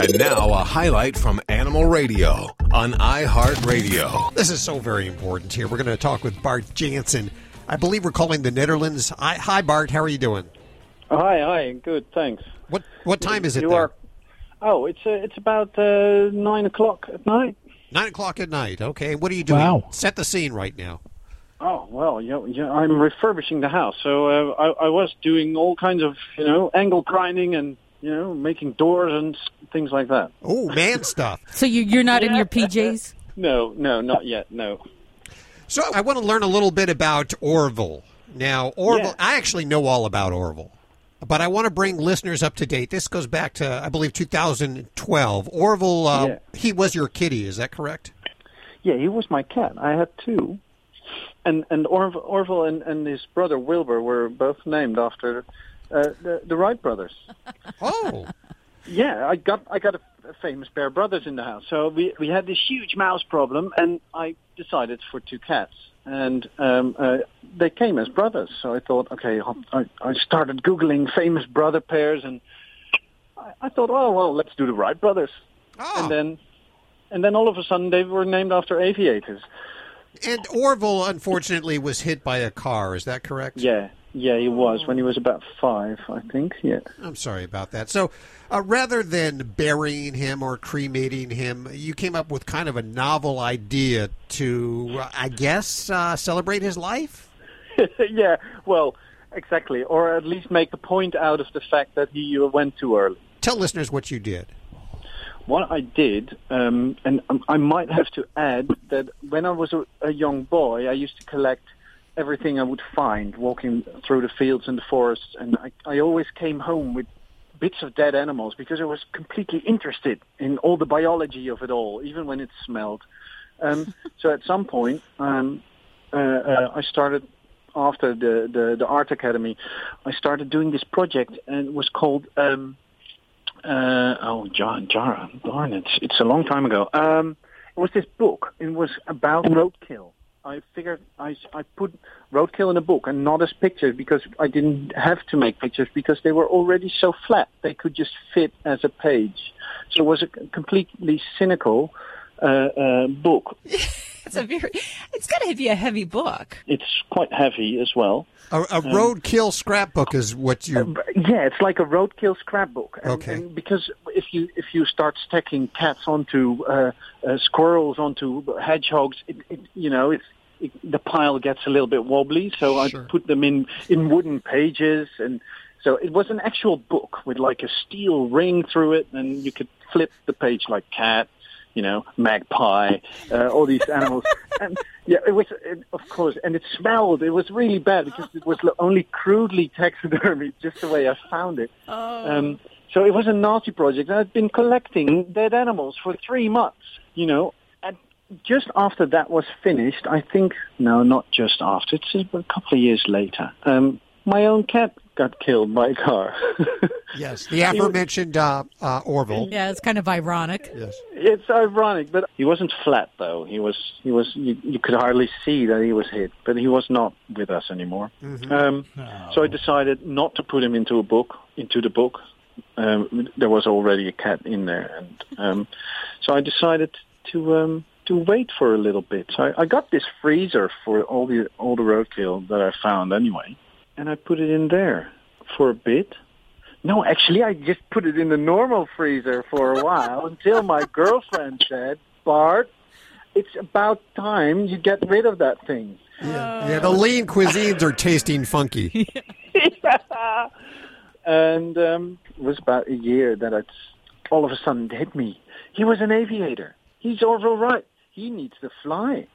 And now, a highlight from Animal Radio on iHeartRadio. This is so very important here. We're going to talk with Bart Jansen. I believe we're calling the Netherlands. Hi, Bart. How are you doing? Hi. Good, thanks. What time is it there? It's about 9 o'clock at night. 9 o'clock at night. Okay. What are you doing? Wow. Set the scene right now. Oh, well, I'm refurbishing the house. So I was doing all kinds of, angle grinding and, making doors and things like that. Oh, man stuff. So you're not in your PJs? No, not yet, no. So I want to learn a little bit about Orville. Now, Orville, yeah. I actually know all about Orville, but I want to bring listeners up to date. This goes back to, I believe, 2012. Orville, He was your kitty, is that correct? Yeah, he was my cat. I had two. And Orville and his brother Wilbur were both named after the Wright brothers. Oh, yeah! I got a famous pair of brothers in the house, so we had this huge mouse problem, and I decided for two cats, and they came as brothers. So I thought, okay, I started googling famous brother pairs, and I thought, let's do the Wright brothers, and then all of a sudden they were named after aviators. And Orville, unfortunately, was hit by a car. Is that correct? Yeah, he was when he was about 5, I think. Yeah. I'm sorry about that. So, rather than burying him or cremating him, you came up with kind of a novel idea to, celebrate his life. Yeah. Well, exactly, or at least make a point out of the fact that he went too early. Tell listeners what you did. What I did, and I might have to add that when I was a young boy, I used to collect everything I would find walking through the fields and the forests, and I always came home with bits of dead animals because I was completely interested in all the biology of it all, even when it smelled. So at some point, I started, after the Art Academy, I started doing this project, and it was called... Jara, darn it. It's a long time ago. It was this book. It was about roadkill. I figured I put roadkill in a book and not as pictures because I didn't have to make pictures because they were already so flat. They could just fit as a page. So it was a completely cynical book. It's got to be a heavy book. It's quite heavy as well. A roadkill scrapbook is what you... yeah, it's like a roadkill scrapbook. And, okay. And because if you start stacking cats onto squirrels, onto hedgehogs, the pile gets a little bit wobbly. So I put them in wooden pages. And so it was an actual book with like a steel ring through it. And you could flip the page like cat. Magpie, all these animals. And yeah, it was, of course, and it smelled. It was really bad because it was only crudely taxidermied, just the way I found it. Oh. So it was a naughty project. I'd been collecting dead animals for 3 months, And just after that was finished, I think, no, not just after, it's a couple of years later, my own cat got killed by a car. Yes, the aforementioned Orville. Yeah, it's kind of ironic. Yes, it's ironic, but he wasn't flat though. He was. You could hardly see that he was hit, but he was not with us anymore. Mm-hmm. So I decided not to put him into the book. There was already a cat in there, and so I decided to wait for a little bit. So I got this freezer for all the roadkill that I found anyway. And I put it in there for a bit. No, actually, I just put it in the normal freezer for a while until my girlfriend said, Bart, it's about time you get rid of that thing. Yeah, the lean cuisines are tasting funky. Yeah. And it was about a year that it all of a sudden hit me. He was an aviator. He's Orville Wright. He needs to fly.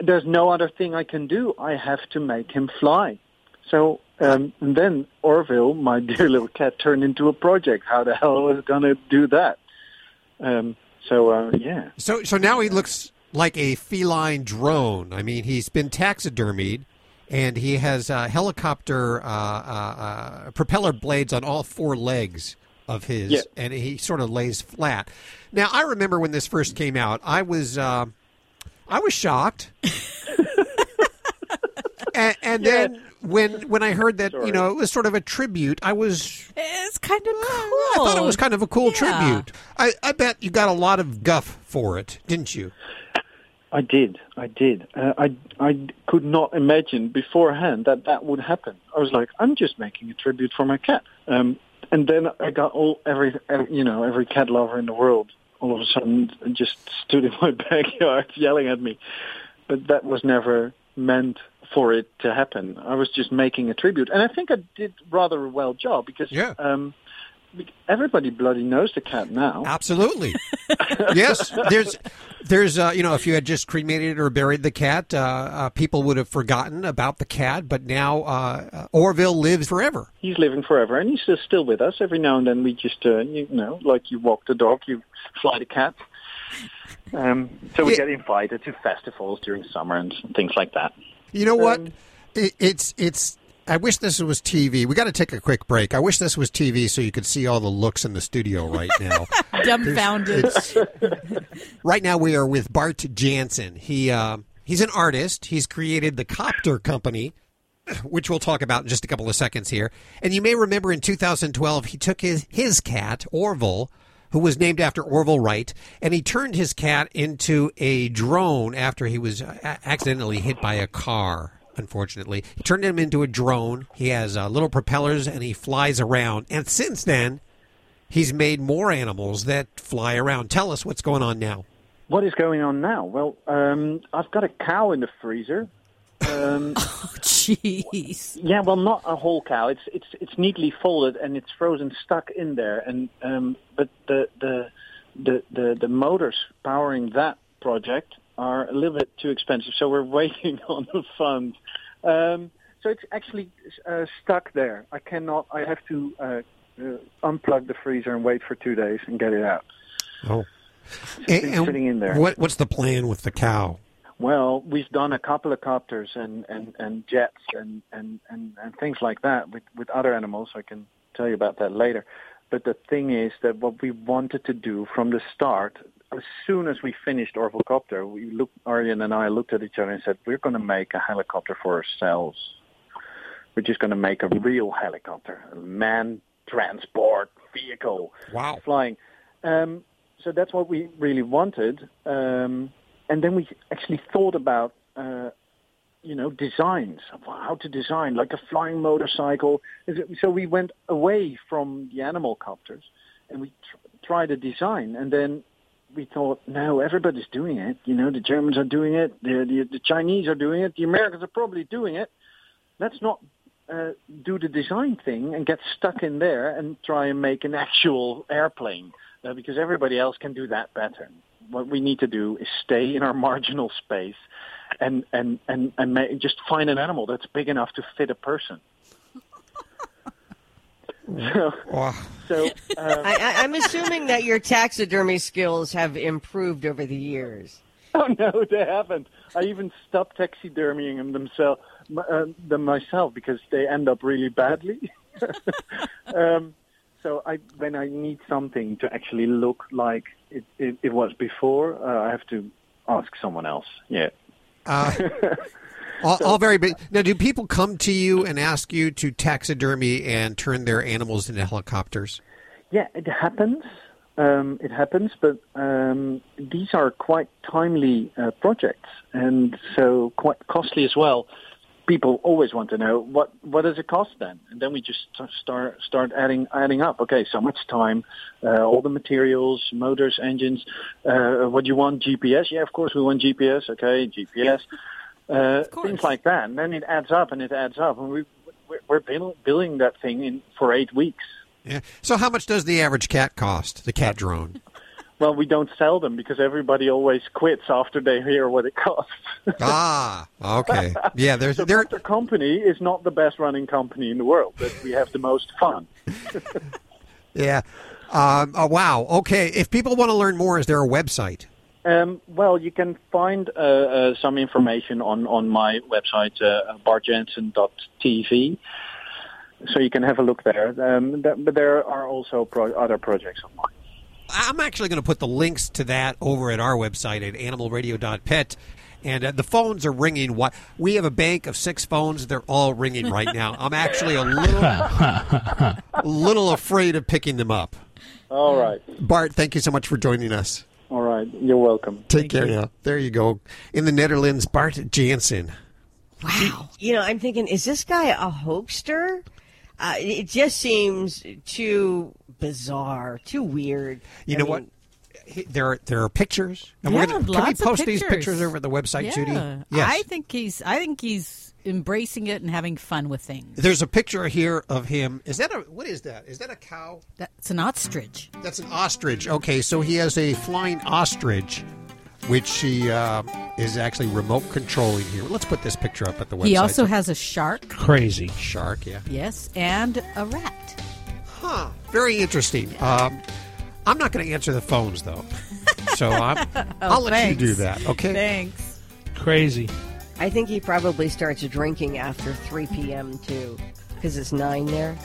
There's no other thing I can do. I have to make him fly. So and then Orville, my dear little cat, turned into a project. How the hell was I going to do that? Yeah. So now he looks like a feline drone. I mean, he's been taxidermied, and he has helicopter propeller blades on all 4 legs of his, and he sort of lays flat. Now, I remember when this first came out, I was shocked. and then when I heard that, you know, it was sort of a tribute, I was... It's kind of cool. I thought it was kind of a cool tribute. I bet you got a lot of guff for it, didn't you? I did. I could not imagine beforehand that would happen. I was like, I'm just making a tribute for my cat. And then I got every cat lover in the world all of a sudden just stood in my backyard yelling at me. But that was never meant for it to happen. I was just making a tribute. And I think I did rather a well job because... Yeah. Everybody bloody knows the cat now. Absolutely. Yes. There's you know, if you had just cremated or buried the cat, people would have forgotten about the cat. But now Orville lives forever. He's living forever, and he's still with us. Every now and then we just, like you walk the dog, you fly the cat. So we get invited to festivals during summer and things like that. You know what? I wish this was TV. We got to take a quick break. I wish this was TV so you could see all the looks in the studio right now. Dumbfounded. Right now we are with Bart Jansen. He's an artist. He's created the Copter Company, which we'll talk about in just a couple of seconds here. And you may remember in 2012 he took his cat, Orville, who was named after Orville Wright, and he turned his cat into a drone after he was accidentally hit by a car. Unfortunately, he turned him into a drone. He has little propellers and he flies around. And since then, he's made more animals that fly around. Tell us what's going on now. What is going on now? Well, I've got a cow in the freezer. Oh, jeez. Yeah, well, not a whole cow. It's neatly folded and it's frozen, stuck in there. And but the motors powering that project are a little bit too expensive, so we're waiting on the fund. So it's actually stuck there. I have to unplug the freezer and wait for 2 days and get it out. Oh. So it's sitting in there. What's the plan with the cow? Well, we've done a couple of copters and jets and things like that with other animals. I can tell you about that later. But the thing is that what we wanted to do from the start, as soon as we finished Orville Copter, Arjen and I looked at each other and said, we're going to make a helicopter for ourselves. We're just going to make a real helicopter, a man transport vehicle. Wow. Flying. So that's what we really wanted. And then we actually thought about, designs, how to design, like a flying motorcycle. So we went away from the animal copters and we tried a design, and then we thought, no, everybody's doing it. You know, the Germans are doing it. The Chinese are doing it. The Americans are probably doing it. Let's not do the design thing and get stuck in there and try and make an actual airplane because everybody else can do that better. What we need to do is stay in our marginal space and just find an animal that's big enough to fit a person. I'm assuming that your taxidermy skills have improved over the years. Oh, no, they haven't. I even stopped taxidermying them myself because they end up really badly. So when I need something to actually look like it was before, I have to ask someone else. Yeah. All very big. Now, do people come to you and ask you to taxidermy and turn their animals into helicopters? Yeah, it happens. But these are quite timely projects, and so quite costly as well. People always want to know what does it cost then, and then we just start adding up. Okay, so much time, all the materials, motors, engines. What do you want? GPS? Yeah, of course we want GPS. Okay, GPS. Things like that, and then it adds up, and we're billing that thing for 8 weeks. Yeah. So how much does the average cat cost, the cat drone? Well, we don't sell them because everybody always quits after they hear what it costs. Ah, okay. Yeah, the company is not the best-running company in the world, but we have the most fun. Yeah. Wow. Okay. If people want to learn more, is there a website? Well, you can find some information on my website, bartjansen.tv, so you can have a look there. But there are also other projects of mine. I'm actually going to put the links to that over at our website at animalradio.pet. And the phones are ringing. We have a bank of 6 phones. They're all ringing right now. I'm actually a little afraid of picking them up. All right. Bart, thank you so much for joining us. All right. You're welcome. Take care now. There you go. In the Netherlands, Bart Jansen. Wow. You know, I'm thinking, is this guy a hoaxster? It just seems too bizarre, too weird. You know what? There are pictures. And can we post these pictures over the website, Judy? Yes. I think he's embracing it and having fun with things. There's a picture here of him. What is that? Is that a cow? That's an ostrich. That's an ostrich. Okay, so he has a flying ostrich, which he is actually remote controlling here. Let's put this picture up at the website. He also has a shark. Crazy. Shark, yeah. Yes, and a rat. Huh. Very interesting. Yeah. I'm not going to answer the phones, though. So I'll let you do that, okay? Thanks. Crazy. I think he probably starts drinking after 3 p.m., too, because it's 9 there.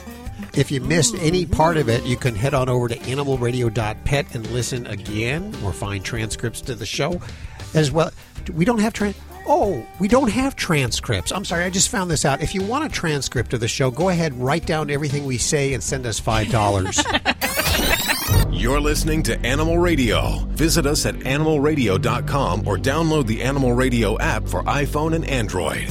If you missed any part of it, you can head on over to animalradio.pet and listen again or find transcripts to the show as well. We don't have transcripts. I'm sorry, I just found this out. If you want a transcript of the show, go ahead, write down everything we say and send us $5. You're listening to Animal Radio. Visit us at animalradio.com or download the Animal Radio app for iPhone and Android.